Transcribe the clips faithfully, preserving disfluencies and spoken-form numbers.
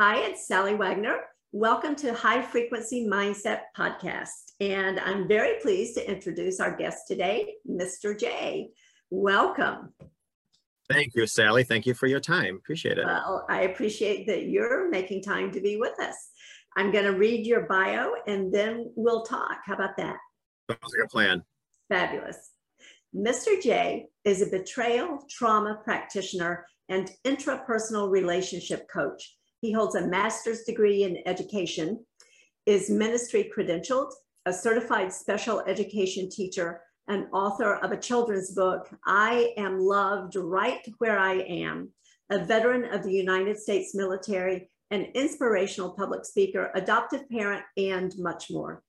Hi, it's Sally Wagner. Welcome to High Frequency Mindset Podcast. And I'm very pleased to introduce our guest today, Mister J. Welcome. Thank you, Sally. Thank you for your time. Appreciate it. Well, I appreciate that you're making time to be with us. I'm going to read your bio and then we'll talk. How about that? Sounds like a plan. Fabulous. Mister J is a betrayal trauma practitioner and intrapersonal relationship coach. He holds a master's degree in education, is ministry credentialed, a certified special education teacher, and author of a children's book, I Am Loved Right Where I Am, a veteran of the United States military, an inspirational public speaker, adoptive parent, and much more.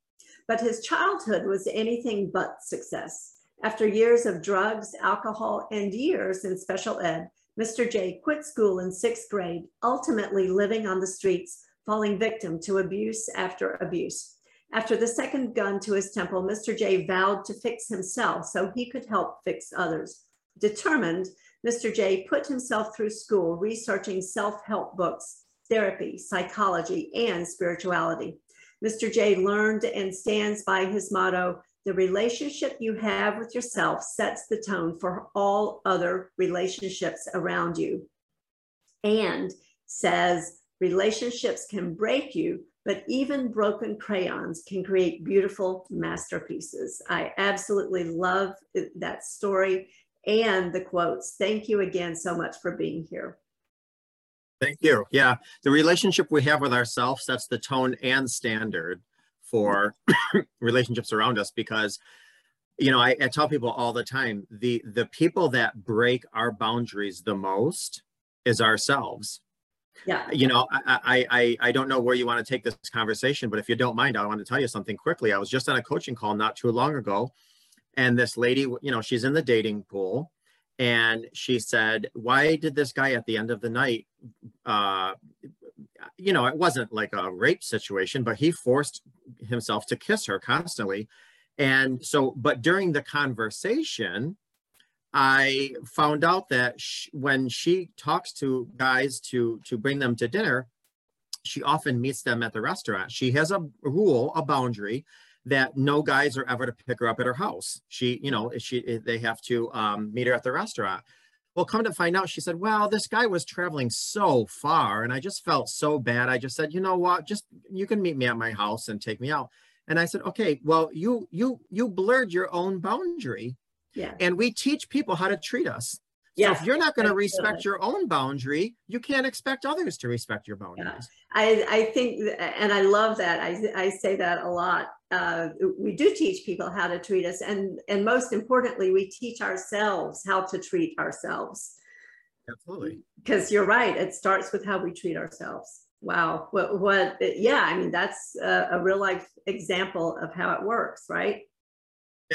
But his childhood was anything but success. After years of drugs, alcohol, and years in special ed, Mister J quit school in sixth grade, ultimately living on the streets, falling victim to abuse after abuse. After the second gun to his temple, Mister J vowed to fix himself so he could help fix others. Determined, Mister J put himself through school, researching self-help books, therapy, psychology, and spirituality. Mister J learned and stands by his motto, the relationship you have with yourself sets the tone for all other relationships around you, and says relationships can break you, but even broken crayons can create beautiful masterpieces. I absolutely love that story and the quotes. Thank you again so much for being here. Thank you. Yeah, the relationship we have with ourselves sets the tone and standard for relationships around us, because, you know, I, I tell people all the time, the, the people that break our boundaries the most is ourselves. Yeah. You know, I, I, I don't know where you want to take this conversation, but if you don't mind, I want to tell you something quickly. I was just on a coaching call not too long ago, and this lady, you know, she's in the dating pool, and she said, why did this guy at the end of the night, uh, you know, it wasn't like a rape situation, but he forced himself to kiss her constantly. And so, but during the conversation, I found out that she, when she talks to guys to, to bring them to dinner, she often meets them at the restaurant. She has a rule, a boundary, that no guys are ever to pick her up at her house. She, you know, she, they have to um, meet her at the restaurant. Well, come to find out, she said, well, this guy was traveling so far and I just felt so bad. I just said, you know what, just, you can meet me at my house and take me out. And I said, okay, well, you, you, you blurred your own boundary. Yeah. And we teach people how to treat us. Yeah. So if you're not going to respect your own boundary, you can't expect others to respect your boundaries. Yeah. I, I think, and I love that. I, I say that a lot. Uh, we do teach people how to treat us. And, and most importantly, we teach ourselves how to treat ourselves. Absolutely. Because you're right. It starts with how we treat ourselves. Wow. What, what, yeah. I mean, that's a, a real life example of how it works, right?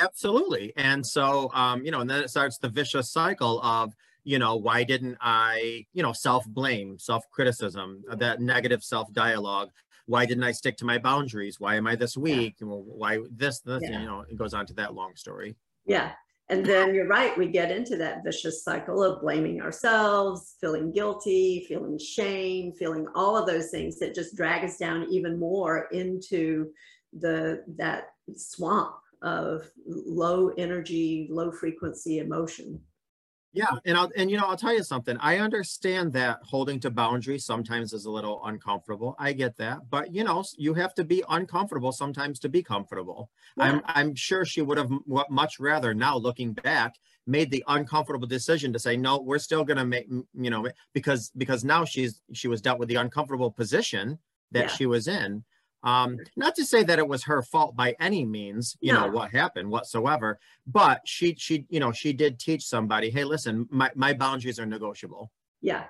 Absolutely. And so, um, you know, and then it starts the vicious cycle of, you know, why didn't I, you know, self-blame, self-criticism, that negative self-dialogue. Why didn't I stick to my boundaries? Why am I this weak? Yeah. Why this, this, yeah. You know, it goes on to that long story. Yeah. And then you're right. We get into that vicious cycle of blaming ourselves, feeling guilty, feeling shame, feeling all of those things that just drag us down even more into the, that swamp of low energy, low frequency emotion. Yeah. And I'll, and, you know, I'll tell you something. I understand that holding to boundaries sometimes is a little uncomfortable. I get that. But, you know, you have to be uncomfortable sometimes to be comfortable. Yeah. I'm, I'm sure she would have much rather now, looking back, made the uncomfortable decision to say, no, we're still going to make, you know, because, because now she's, she was dealt with the uncomfortable position that yeah. she was in. Um, not to say that it was her fault by any means, you no. know, what happened whatsoever, but she, she, you know, she did teach somebody, hey, listen, my, my boundaries are negotiable. Yeah,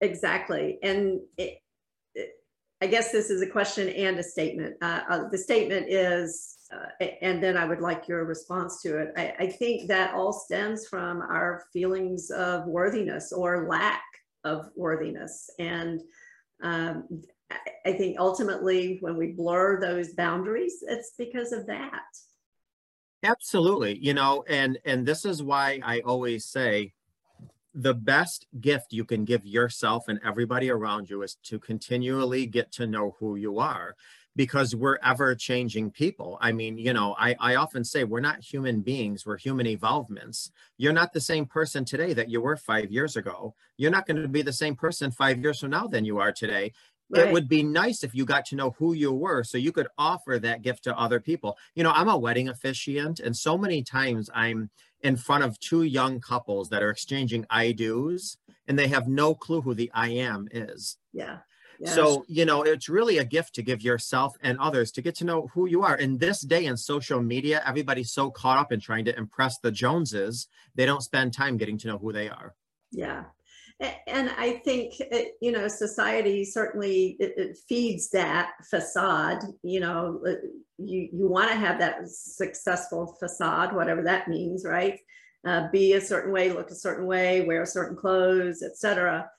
exactly. And it, it, I guess this is a question and a statement. Uh, uh, the statement is, uh, and then I would like your response to it. I, I think that all stems from our feelings of worthiness or lack of worthiness. And, um, I think ultimately when we blur those boundaries, it's because of that. Absolutely. You know, and, and this is why I always say the best gift you can give yourself and everybody around you is to continually get to know who you are, because we're ever changing people. I mean, you know, I, I often say we're not human beings, we're human evolvements. You're not the same person today that you were five years ago. You're not going to be the same person five years from now than you are today. Right. It would be nice if you got to know who you were so you could offer that gift to other people. You know, I'm a wedding officiant, and so many times I'm in front of two young couples that are exchanging I do's, and they have no clue who the I am is. Yeah. Yes. So, you know, it's really a gift to give yourself and others to get to know who you are. In this day in social media, everybody's so caught up in trying to impress the Joneses, they don't spend time getting to know who they are. Yeah. And I think, you know, society certainly it, it feeds that facade. You know, you, you want to have that successful facade, whatever that means, right? Uh, be a certain way, look a certain way, wear certain clothes, et cetera.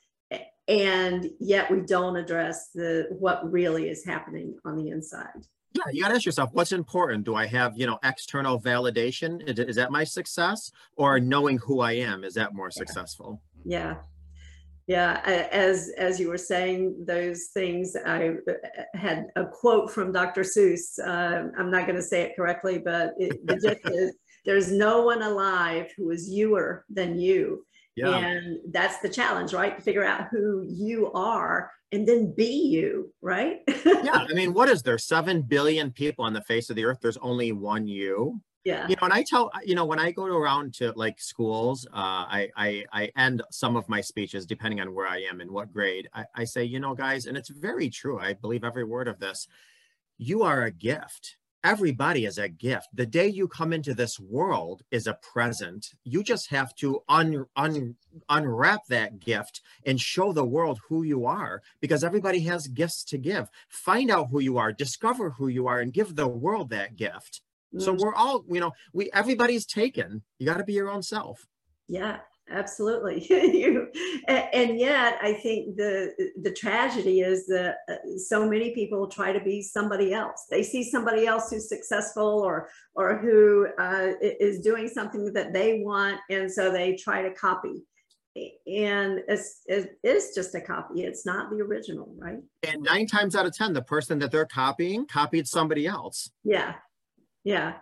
And yet we don't address the what really is happening on the inside. Yeah, you got to ask yourself, what's important? Do I have, you know, external validation? Is, is that my success? Or knowing who I am, is that more successful? Yeah. Yeah, as as you were saying those things, I had a quote from Doctor Seuss. Uh, I'm not going to say it correctly, but it, the gist is, there's no one alive who is youer than you. Yeah. And that's the challenge, right? To figure out who you are and then be you, right? Yeah, I mean, what is there? Seven billion people on the face of the earth. There's only one you. Yeah. You know, and I tell, you know, when I go around to like schools, uh, I, I, I end some of my speeches, depending on where I am and what grade, I, I say, you know, guys, and it's very true. I believe every word of this. You are a gift. Everybody is a gift. The day you come into this world is a present. You just have to un, un, unwrap that gift and show the world who you are, because everybody has gifts to give. Find out who you are, discover who you are, and give the world that gift. So we're all, you know, we, everybody's taken. You got to be your own self. Yeah, absolutely. you, and yet I think the, the tragedy is that so many people try to be somebody else. They see somebody else who's successful or, or who uh, is doing something that they want. And so they try to copy. And it's, it's just a copy. It's not the original, right? And nine times out of ten, the person that they're copying copied somebody else. Yeah. Yeah,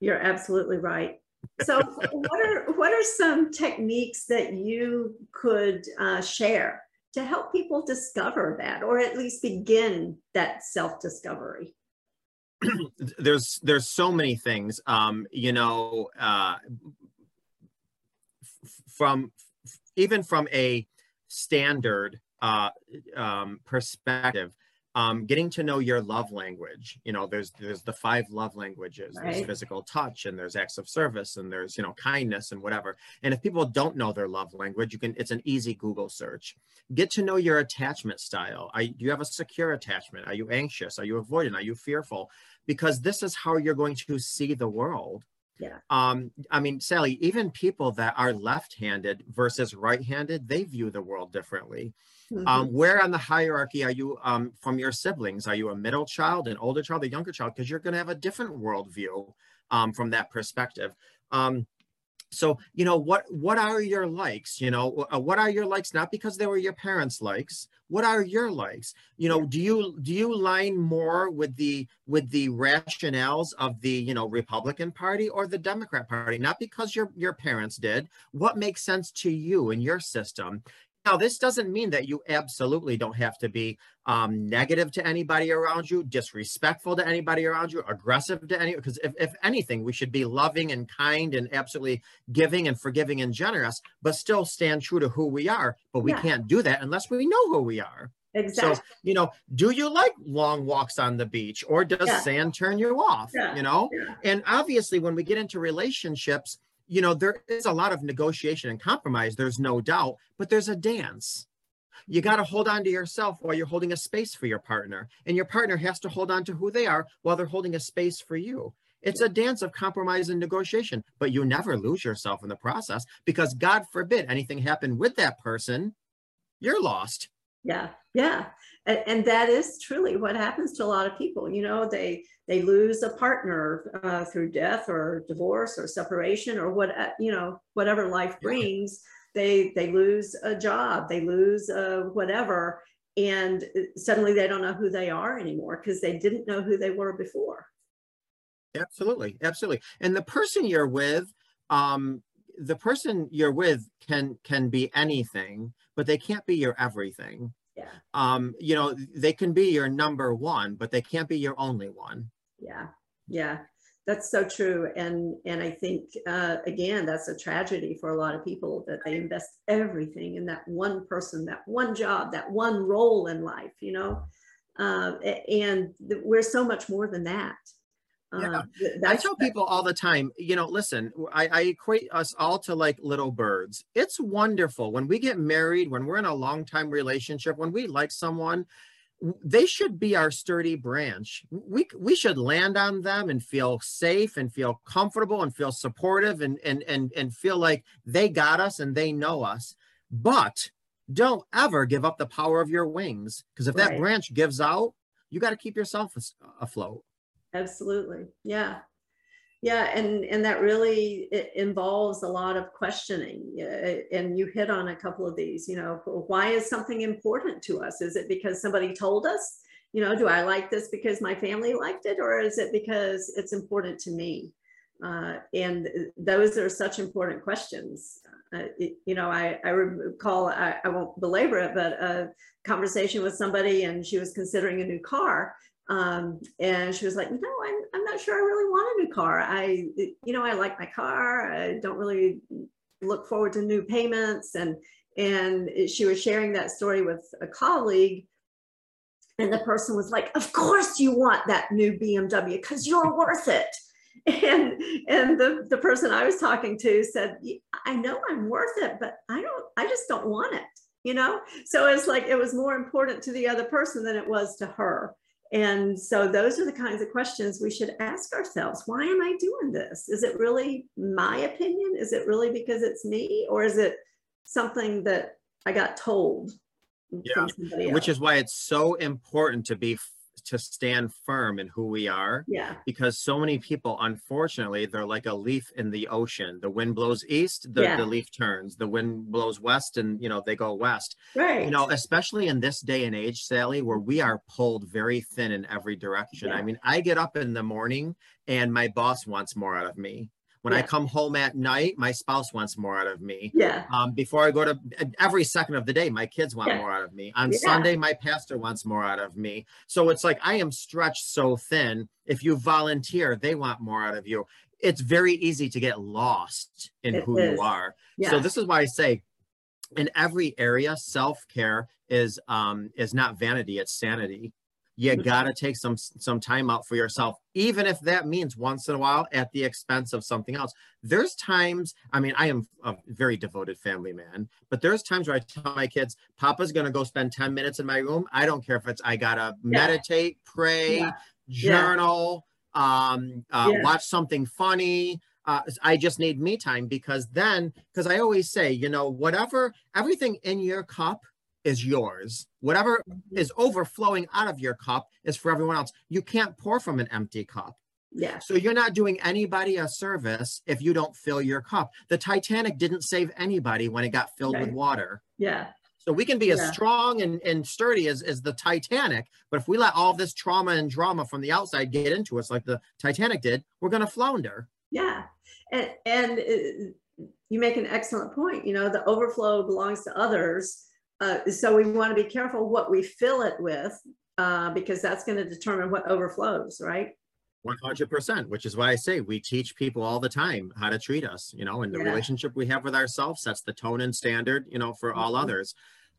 you're absolutely right. So what are what are some techniques that you could uh, share to help people discover that, or at least begin that self-discovery? There's there's so many things, um, you know, uh, from even from a standard uh, um, perspective. Um, getting to know your love language. You know, there's there's the five love languages. Right. There's physical touch, and there's acts of service, and there's, you know, kindness and whatever. And if people don't know their love language, you can, it's an easy Google search. Get to know your attachment style. Are, do you have a secure attachment? Are you anxious? Are you avoidant? Are you fearful? Because this is how you're going to see the world. Yeah. Um, I mean, Sally, even people that are left-handed versus right-handed, they view the world differently. Mm-hmm. Um, where on the hierarchy are you um, from your siblings? Are you a middle child, an older child, a younger child? Because you're going to have a different worldview um, from that perspective. Um, so, you know, what what are your likes? You know, what are your likes? Not because they were your parents' likes. What are your likes? You know, do you do you align more with the with the rationales of the, you know, Republican Party or the Democrat Party? Not because your your parents did. What makes sense to you and your system? Now, this doesn't mean that you absolutely don't have to be um, negative to anybody around you, disrespectful to anybody around you, aggressive to anyone, because if, if anything, we should be loving and kind and absolutely giving and forgiving and generous, but still stand true to who we are. But we yeah. can't do that unless we know who we are. Exactly. So, you know, do you like long walks on the beach, or does yeah. sand turn you off? Yeah. You know, yeah. and obviously when we get into relationships, you know, there is a lot of negotiation and compromise, there's no doubt, but there's a dance. You got to hold on to yourself while you're holding a space for your partner, and your partner has to hold on to who they are while they're holding a space for you. It's a dance of compromise and negotiation, but you never lose yourself in the process, because God forbid anything happened with that person, you're lost. Yeah. Yeah. And, and that is truly what happens to a lot of people. You know, they, they lose a partner uh, through death or divorce or separation or what, you know, whatever life brings, they, they lose a job, they lose uh, whatever. And suddenly they don't know who they are anymore because they didn't know who they were before. Absolutely. Absolutely. And the person you're with, um, the person you're with can, can be anything, but they can't be your everything. Yeah. Um, you know, they can be your number one, but they can't be your only one. Yeah. Yeah. That's so true. And, and I think, uh, again, that's a tragedy for a lot of people that they invest everything in that one person, that one job, that one role in life, you know, uh, and we're so much more than that. Yeah. Um, I tell people all the time, you know, listen, I, I equate us all to like little birds. It's wonderful when we get married, when we're in a long time relationship, when we like someone, they should be our sturdy branch. We, we should land on them and feel safe and feel comfortable and feel supportive and, and, and, and feel like they got us and they know us. But don't ever give up the power of your wings, because if right. that branch gives out, you got to keep yourself afloat. Absolutely. Yeah. Yeah. And, and that really it involves a lot of questioning. And you hit on a couple of these, you know, why is something important to us? Is it because somebody told us, you know, do I like this because my family liked it, or is it because it's important to me? Uh, and those are such important questions. Uh, it, you know, I, I recall, I, I won't belabor it, but a conversation with somebody, and she was considering a new car. Um, and she was like, no, I'm, I'm not sure I really want a new car. I, you know, I like my car. I don't really look forward to new payments. And, and she was sharing that story with a colleague, and the person was like, of course you want that new B M W because you're worth it. And, and the, the person I was talking to said, I know I'm worth it, but I don't, I just don't want it, you know? So it's like, it was more important to the other person than it was to her. And so those are the kinds of questions we should ask ourselves. Why am I doing this? Is it really my opinion? Is it really because it's me? Or is it something that I got told? Yeah, which is why it's so important to be, to stand firm in who we are. Yeah. Because so many people, unfortunately, they're like a leaf in the ocean. The wind blows east, the, yeah. the leaf turns. The wind blows west, and you know, they go west. Right. You know, especially in this day and age, Sally, where we are pulled very thin in every direction. Yeah. I mean, I get up in the morning and my boss wants more out of me. When yeah. I come home at night, my spouse wants more out of me. Yeah. Um, before I go to every second of the day, my kids want yeah. more out of me. On yeah. Sunday, my pastor wants more out of me. So it's like I am stretched so thin. If you volunteer, they want more out of you. It's very easy to get lost in it who is. you are. Yeah. So this is why I say in every area, self-care is um, is not vanity, it's sanity. You gotta take some some time out for yourself, even if that means once in a while at the expense of something else. There's times, I mean, I am a very devoted family man, but there's times where I tell my kids, Papa's gonna go spend ten minutes in my room. I don't care if it's, I gotta yeah. meditate, pray, yeah. journal, yeah. Um, uh, yeah. watch something funny. Uh, I just need me time, because then, because I always say, you know, whatever, everything in your cup is yours. Whatever is overflowing out of your cup is for everyone else. You can't pour from an empty cup. Yeah. So you're not doing anybody a service if you don't fill your cup. The Titanic didn't save anybody when it got filled right. with water. Yeah. So we can be yeah. as strong and, and sturdy as, as the Titanic, but if we let all this trauma and drama from the outside get into us like the Titanic did, we're going to flounder. Yeah. And, and it, you make an excellent point. You know, the overflow belongs to others. Uh, so we want to be careful what we fill it with, uh, because that's going to determine what overflows, right? one hundred percent, which is why I say we teach people all the time how to treat us, you know, and the yeah. relationship we have with ourselves sets the tone and standard, you know, for all mm-hmm. others.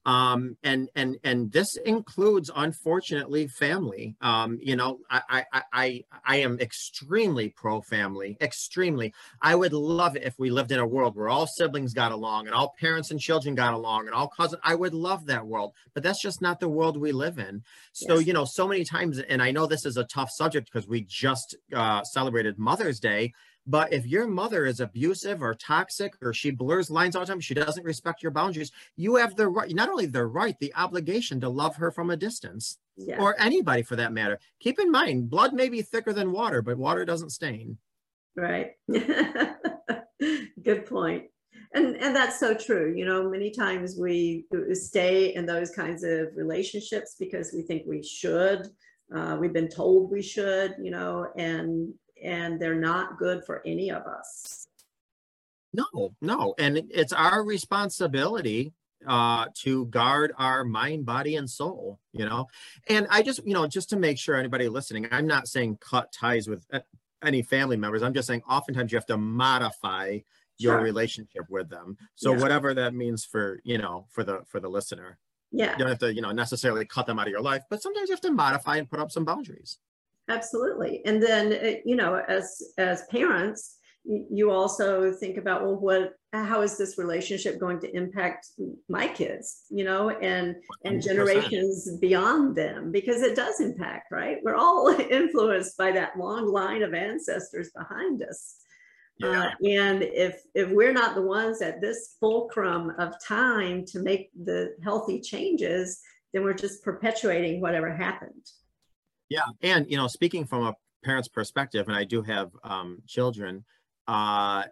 Um, and, and, and this includes, unfortunately, family. Um, you know, I, I, I, I am extremely pro-family, extremely. I would love it if we lived in a world where all siblings got along and all parents and children got along and all cousins. I would love that world, but that's just not the world we live in. So, yes. you know, so many times, and I know this is a tough subject because we just uh, celebrated Mother's Day, But if your mother is abusive or toxic, or she blurs lines all the time, she doesn't respect your boundaries, you have the right, not only the right, the obligation to love her from a distance, yeah. or anybody for that matter. Keep in mind, blood may be thicker than water, but water doesn't stain. Right. Good point. And, and that's so true. You know, many times we stay in those kinds of relationships because we think we should, uh, we've been told we should, you know, and, and they're not good for any of us. No, no. And it's our responsibility uh, to guard our mind, body, and soul, you know? And I just, you know, just to make sure anybody listening, I'm not saying cut ties with any family members. I'm just saying, oftentimes you have to modify your sure. relationship with them. So yeah. whatever that means for, you know, for the, for the listener, yeah. you don't have to, you know, necessarily cut them out of your life, but sometimes you have to modify and put up some boundaries. Absolutely. And then, you know, as, as parents, you also think about, well, what, how is this relationship going to impact my kids, you know, and, and generations beyond them, because it does impact, right? We're all influenced by that long line of ancestors behind us. Yeah. Uh, and if, if we're not the ones at this fulcrum of time to make the healthy changes, then we're just perpetuating whatever happened. Yeah. And, you know, speaking from a parent's perspective, and I do have um, children, uh,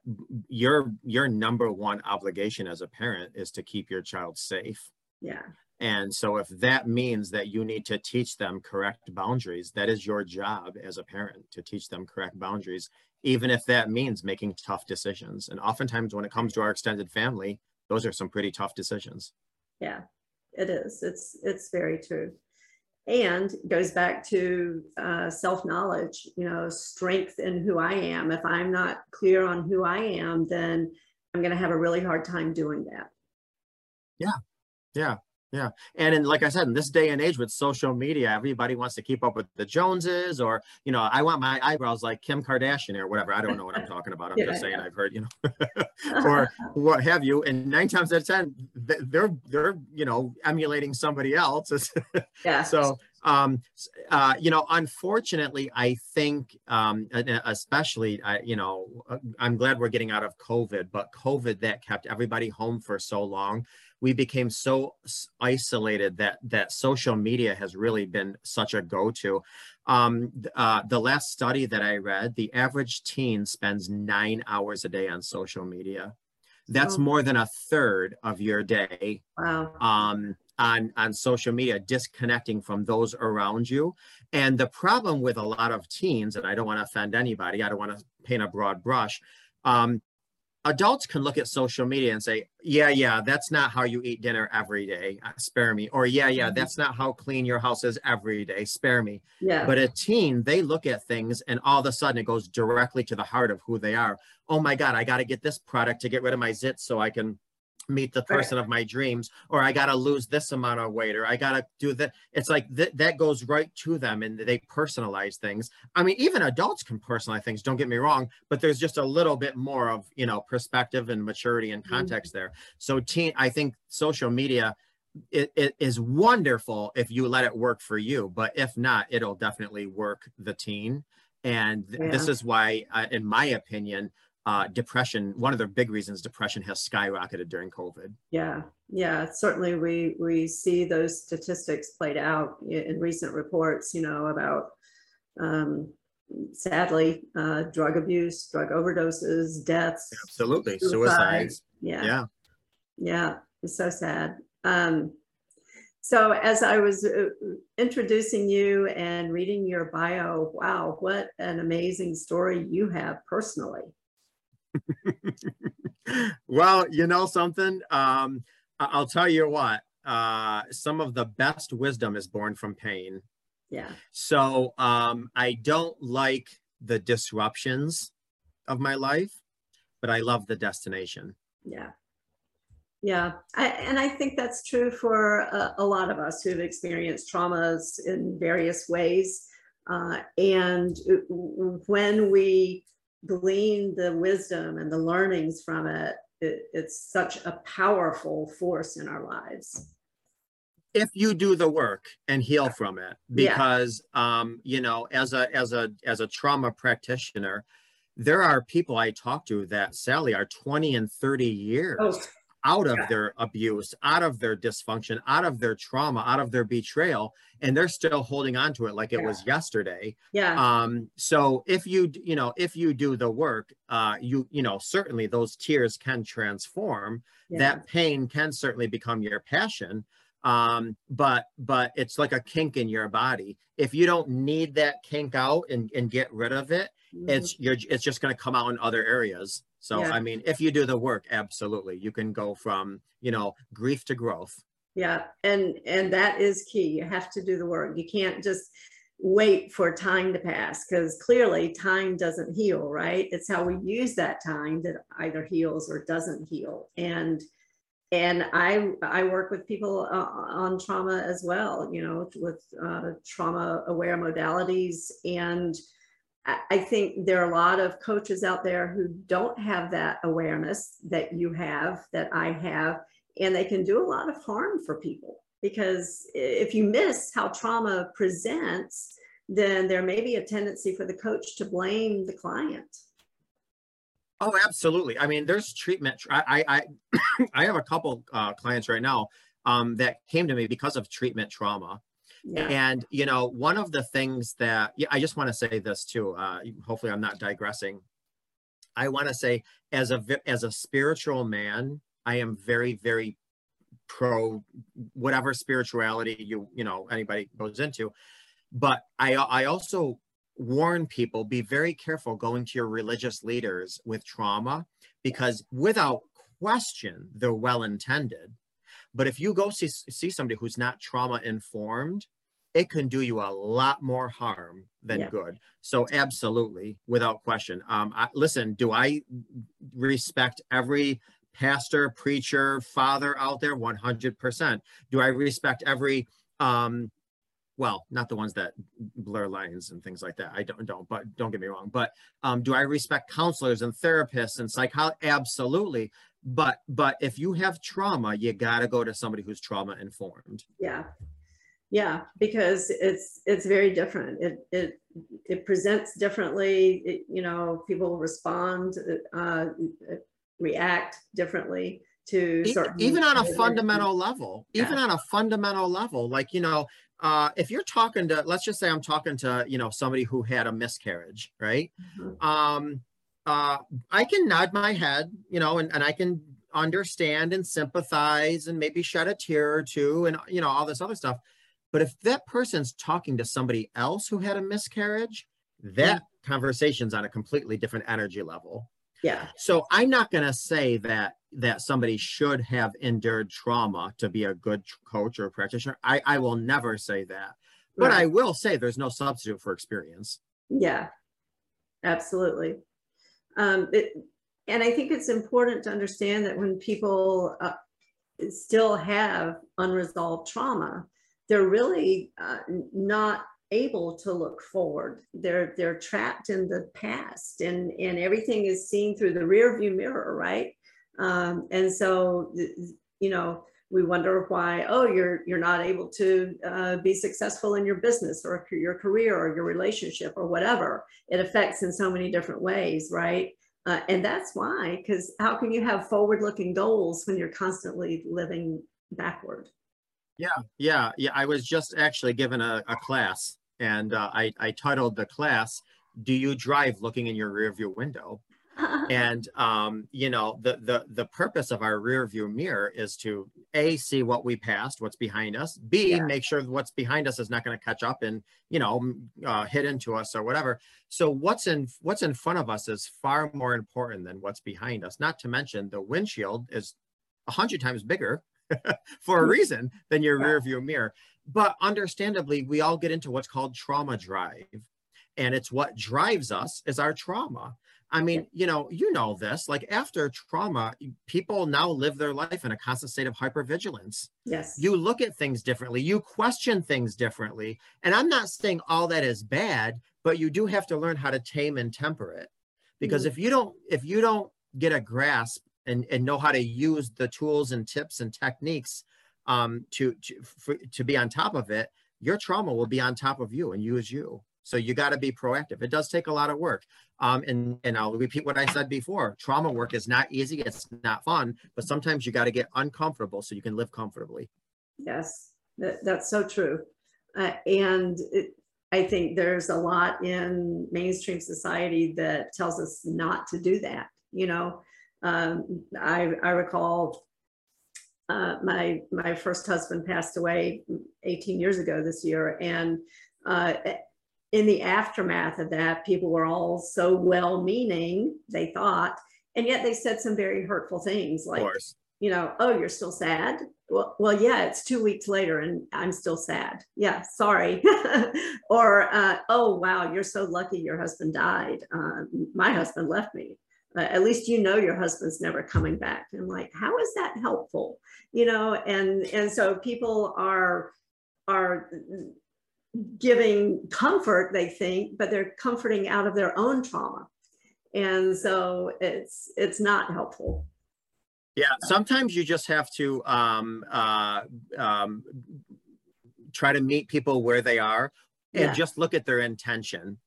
your, your number one obligation as a parent is to keep your child safe. Yeah. And so if that means that you need to teach them correct boundaries, that is your job as a parent, to teach them correct boundaries, even if that means making tough decisions. And oftentimes when it comes to our extended family, those are some pretty tough decisions. Yeah, it is. It's, it's very true. And goes back to uh, self-knowledge, you know, strength in who I am. If I'm not clear on who I am, then I'm going to have a really hard time doing that. Yeah, yeah. Yeah. And in, like I said, in this day and age with social media, everybody wants to keep up with the Joneses, or, you know, I want my eyebrows like Kim Kardashian or whatever. I don't know what I'm talking about. I'm yeah. just saying I've heard, you know, or what have you. And nine times out of ten, they're, they're, you know, emulating somebody else. yeah. So, um, uh, you know, unfortunately, I think, um, especially, I, you know, I'm glad we're getting out of COVID, but COVID that kept everybody home for so long. We became so isolated that that social media has really been such a go-to. Um, uh, the last study that I read, the average teen spends nine hours a day on social media. That's oh. more than a third of your day. Wow. Um, on, on social media, disconnecting from those around you. And the problem with a lot of teens, and I don't want to offend anybody, I don't want to paint a broad brush, um, adults can look at social media and say, yeah, yeah, that's not how you eat dinner every day, spare me. Or yeah, yeah, that's not how clean your house is every day, spare me. Yeah. But a teen, they look at things and all of a sudden it goes directly to the heart of who they are. Oh my God, I got to get this product to get rid of my zits so I can meet the person right. of my dreams, or I got to lose this amount of weight, or I got to do that. It's like th- that goes right to them and they personalize things. I mean, even adults can personalize things, don't get me wrong, but there's just a little bit more of, you know, perspective and maturity and context mm-hmm. there. So teen, I think social media it, it is wonderful if you let it work for you, but if not, it'll definitely work the teen. And th- yeah. this is why, uh, in my opinion, Uh, depression, one of the big reasons depression has skyrocketed during COVID. Yeah, yeah, certainly we we see those statistics played out in recent reports, you know, about, um, sadly, uh, drug abuse, drug overdoses, deaths. Absolutely, suicides. Yeah, yeah, yeah, it's so sad. Um, so as I was uh, introducing you and reading your bio, wow, what an amazing story you have personally. Well, you know something, um, I'll tell you what, uh, some of the best wisdom is born from pain. Yeah. So um, I don't like the disruptions of my life, but I love the destination. Yeah. Yeah. I, and I think that's true for a, a lot of us who've experienced traumas in various ways. Uh, and when we glean the wisdom and the learnings from it, it, it's such a powerful force in our lives. If you do the work and heal from it, because, yeah. um, you know, as a, as a, as a trauma practitioner, there are people I talk to that, Sally, are twenty and thirty years oh. out of yeah. their abuse, out of their dysfunction, out of their trauma, out of their betrayal, and they're still holding on to it like it yeah. was yesterday. Yeah. Um, so if you, you know, if you do the work, uh, you, you know, certainly those tears can transform. Yeah. That pain can certainly become your passion. Um, but, but it's like a kink in your body. If you don't need that kink out and, and get rid of it, mm-hmm. it's, you're, it's just going to come out in other areas. So, yeah. I mean, if you do the work, absolutely. You can go from, you know, grief to growth. Yeah. And, and that is key. You have to do the work. You can't just wait for time to pass, because clearly time doesn't heal, right? It's how we use that time that either heals or doesn't heal. And And I, I work with people uh, on trauma as well, you know, with uh, trauma aware modalities. And I, I think there are a lot of coaches out there who don't have that awareness that you have, that I have, and they can do a lot of harm for people, because if you miss how trauma presents, then there may be a tendency for the coach to blame the client. Oh, absolutely. I mean, there's treatment. I I, I have a couple uh, clients right now um, that came to me because of treatment trauma. Yeah. And, you know, one of the things that, yeah, I just want to say this too, uh, hopefully I'm not digressing. I want to say as a, as a spiritual man, I am very, very pro whatever spirituality you, you know, anybody goes into. But I, I also warn people, be very careful going to your religious leaders with trauma, because without question, they're well-intended. But if you go see, see somebody who's not trauma-informed, it can do you a lot more harm than yeah. good. So absolutely, without question. Um, I, listen, do I respect every pastor, preacher, father out there? one hundred percent. Do I respect every... Um, well, not the ones that blur lines and things like that. I don't, don't, but don't get me wrong. But um, do I respect counselors and therapists and psychologists? Absolutely. But, but if you have trauma, you gotta go to somebody who's trauma informed. Yeah. Yeah. Because it's, it's very different. It, it, it presents differently. It, you know, people respond, uh, react differently. To certain even on a fundamental level, yeah. even on a fundamental level, like, you know, uh, if you're talking to, let's just say I'm talking to, you know, somebody who had a miscarriage, right? Mm-hmm. Um, uh, I can nod my head, you know, and, and I can understand and sympathize and maybe shed a tear or two and, you know, all this other stuff. But if that person's talking to somebody else who had a miscarriage, that mm-hmm. conversation's on a completely different energy level. Yeah. So I'm not going to say that that somebody should have endured trauma to be a good coach or practitioner. I, I will never say that, but right. I will say there's no substitute for experience. Yeah, absolutely. Um, it, and I think it's important to understand that when people uh, still have unresolved trauma, they're really uh, not able to look forward. They're they're trapped in the past, and and everything is seen through the rearview mirror, right? Um, and so, you know, we wonder why, oh, you're you're not able to uh, be successful in your business or your career or your relationship or whatever. It affects in so many different ways, right? Uh, and that's why, because how can you have forward-looking goals when you're constantly living backward? Yeah, yeah, yeah. I was just actually given a, a class, and uh, I, I titled the class, Do You Drive Looking in Your Rearview Window? And, um, you know, the, the, the purpose of our rearview mirror is to, A, see what we passed, what's behind us, B, yeah. make sure what's behind us is not going to catch up and, you know, uh, hit into us or whatever. So what's in, what's in front of us is far more important than what's behind us, not to mention the windshield is a hundred times bigger for a reason than your yeah. rearview mirror. But understandably, we all get into what's called trauma drive. And it's what drives us is our trauma. I mean, you know, you know this, like after trauma, people now live their life in a constant state of hypervigilance. Yes. You look at things differently. You question things differently. And I'm not saying all that is bad, but you do have to learn how to tame and temper it. Because mm-hmm. if you don't, if you don't get a grasp and, and know how to use the tools and tips and techniques um, to, to, for, to be on top of it, your trauma will be on top of you and use you. So you got to be proactive. It does take a lot of work. Um, and, and I'll repeat what I said before. Trauma work is not easy. It's not fun, but sometimes you got to get uncomfortable so you can live comfortably. Yes, that, that's so true. Uh, and it, I think there's a lot in mainstream society that tells us not to do that. You know, um, I, I recall uh, my, my first husband passed away eighteen years ago this year. And uh, in the aftermath of that, people were all so well-meaning, they thought, and yet they said some very hurtful things like, you know, oh, you're still sad? Well, well, yeah, it's two weeks later and I'm still sad. Yeah, sorry. Or, uh, oh, wow, you're so lucky your husband died. Uh, my husband left me. Uh, at least you know your husband's never coming back. And like, how is that helpful? You know, and, and so people are, are giving comfort, they think, but they're comforting out of their own trauma. And so it's, it's not helpful. Yeah, sometimes you just have to um, uh, um, try to meet people where they are and yeah. just look at their intention.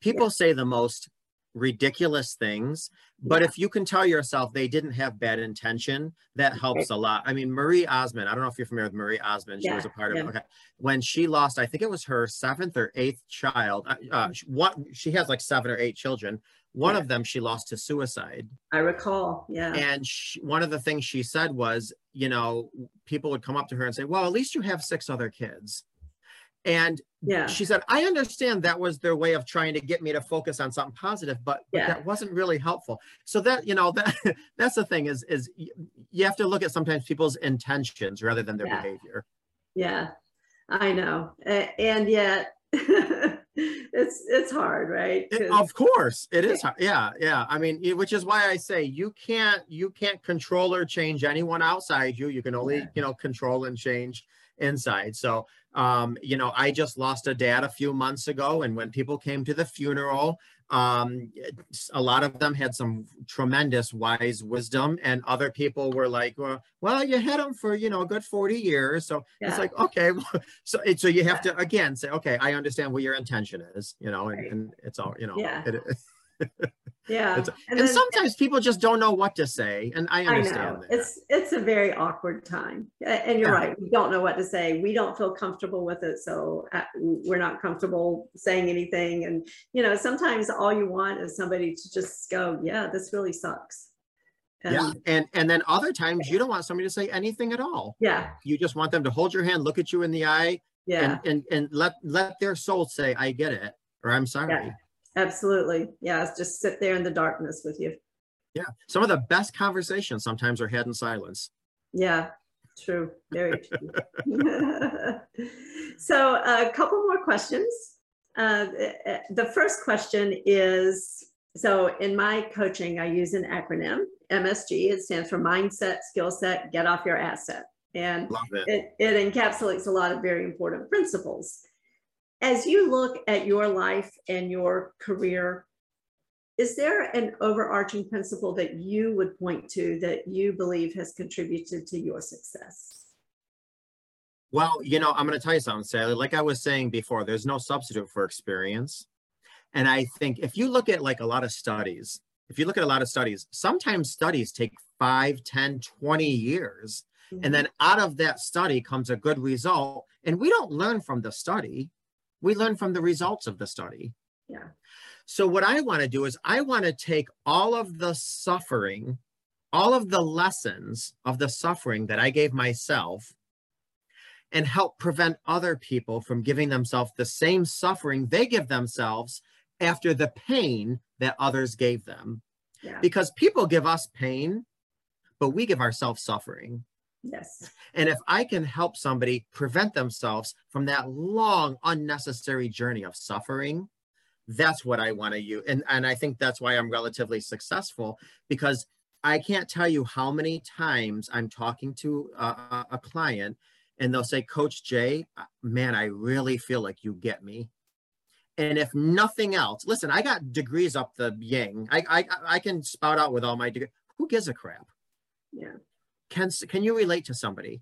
People yeah. say the most ridiculous things, but yeah. if you can tell yourself they didn't have bad intention, that helps a lot. I mean, Marie Osmond, I don't know if you're familiar with Marie Osmond. She yeah. was a part of yeah. it. Okay. When she lost, I think it was her seventh or eighth child. Uh, what, she has like seven or eight children. One yeah. of them she lost to suicide. I recall, yeah. And she, one of the things she said was, you know, people would come up to her and say, well, at least you have six other kids. And yeah. she said, I understand that was their way of trying to get me to focus on something positive, but, yeah. but that wasn't really helpful. So that, you know, that that's the thing is, is you have to look at sometimes people's intentions rather than their yeah. behavior. Yeah, I know. Uh, and yet... It's it's hard, right? It, of course, it is hard. Yeah, yeah. I mean, which is why I say you can't you can't control or change anyone outside you. You can only yeah. you know control and change inside. So um, you know, I just lost a dad a few months ago, and when people came to the funeral, um, a lot of them had some tremendous wise wisdom, and other people were like, well, well you had him for, you know, a good forty years. So yeah. it's like, okay. So, so you have yeah. to, again, say, okay, I understand what your intention is, you know, and, right. and it's all, you know. Yeah. It, it, yeah. It's, and, and then, sometimes people just don't know what to say. And I understand I that. It's, it's a very awkward time. And you're yeah. right. We don't know what to say. We don't feel comfortable with it. So we're not comfortable saying anything. And, you know, sometimes all you want is somebody to just go, yeah, this really sucks. Um, yeah. And, and then other times you don't want somebody to say anything at all. Yeah. You just want them to hold your hand, look at you in the eye yeah. and, and, and let, let their soul say, I get it, or I'm sorry. Yeah. Absolutely. Yeah. It's just sit there in the darkness with you. Yeah. Some of the best conversations sometimes are had in silence. Yeah. True. Very true. So a couple more questions. Uh, the first question is, so in my coaching, I use an acronym, M S G. It stands for mindset, skill set, get off your asset. And Love it. It, it encapsulates a lot of very important principles. As you look at your life and your career, is there an overarching principle that you would point to that you believe has contributed to your success? Well, you know, I'm going to tell you something, Sally. Like I was saying before, there's no substitute for experience. And I think if you look at like a lot of studies, if you look at a lot of studies, sometimes studies take five, ten, twenty years. Mm-hmm. And then out of that study comes a good result. And we don't learn from the study. We learn from the results of the study. Yeah. So what I want to do is I want to take all of the suffering, all of the lessons of the suffering that I gave myself and help prevent other people from giving themselves the same suffering they give themselves after the pain that others gave them. Yeah. Because people give us pain, but we give ourselves suffering. Yes. And if I can help somebody prevent themselves from that long, unnecessary journey of suffering, that's what I want to use. And, and I think that's why I'm relatively successful, because I can't tell you how many times I'm talking to a, a client and they'll say, Coach Jay, man, I really feel like you get me. And if nothing else, listen, I got degrees up the yang. I, I, I can spout out with all my degrees. Who gives a crap? Yeah. Can, can you relate to somebody?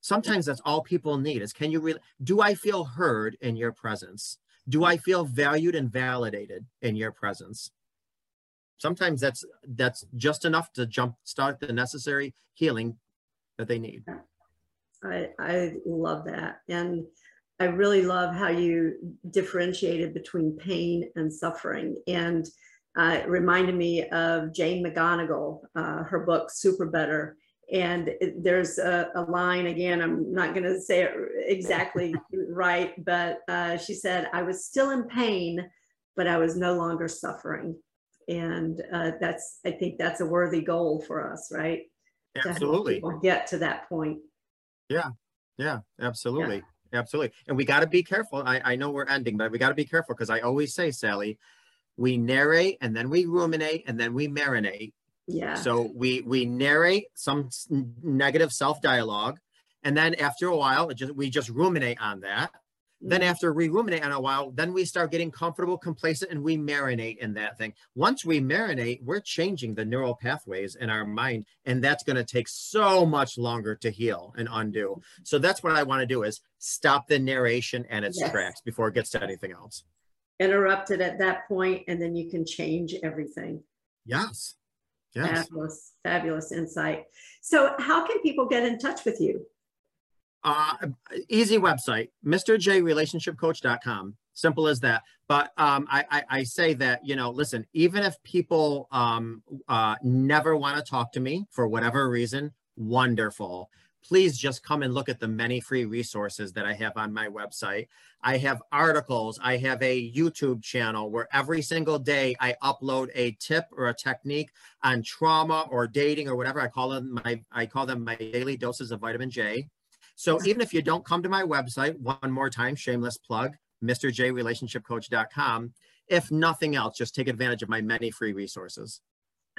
Sometimes that's all people need is, can you re- do I feel heard in your presence? Do I feel valued and validated in your presence? Sometimes that's that's just enough to jumpstart the necessary healing that they need. I, I love that. And I really love how you differentiated between pain and suffering. And uh, it reminded me of Jane McGonigal, uh, her book, Super Better. And it, there's a, a line, again, I'm not going to say it exactly right, but uh, she said, I was still in pain, but I was no longer suffering. And uh, that's, I think that's a worthy goal for us, right? Absolutely. To get to that point. Yeah, yeah, absolutely. Yeah. Absolutely. And we got to be careful. I, I know we're ending, but we got to be careful, because I always say, Sally, we narrate and then we ruminate and then we marinate. Yeah. So we, we narrate some negative self-dialogue. And then after a while, it just, we just ruminate on that. Mm-hmm. Then after we ruminate on a while, then we start getting comfortable, complacent, and we marinate in that thing. Once we marinate, we're changing the neural pathways in our mind. And that's going to take so much longer to heal and undo. So that's what I want to do, is stop the narration and its yes. tracks before it gets to anything else. Interrupt it at that point, and then you can change everything. Yes. Yes. Fabulous, fabulous insight. So how can people get in touch with you? Uh, easy website, mister j relationship coach dot com. Simple as that. But um, I, I, I say that, you know, listen, even if people um, uh, never want to talk to me for whatever reason, wonderful. Please just come and look at the many free resources that I have on my website. I have articles. I have a YouTube channel where every single day I upload a tip or a technique on trauma or dating or whatever. I call them my, I call them my daily doses of vitamin J. So even if you don't come to my website, one more time, shameless plug, mister j relationship coach dot com. If nothing else, just take advantage of my many free resources.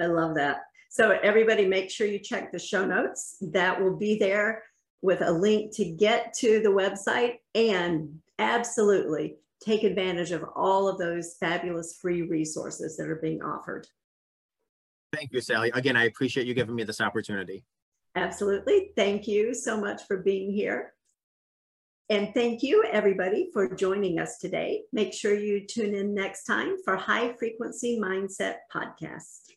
I love that. So everybody, make sure you check the show notes. That will be there with a link to get to the website, and absolutely take advantage of all of those fabulous free resources that are being offered. Thank you, Sally. Again, I appreciate you giving me this opportunity. Absolutely. Thank you so much for being here. And thank you, everybody, for joining us today. Make sure you tune in next time for High Frequency Mindset Podcast.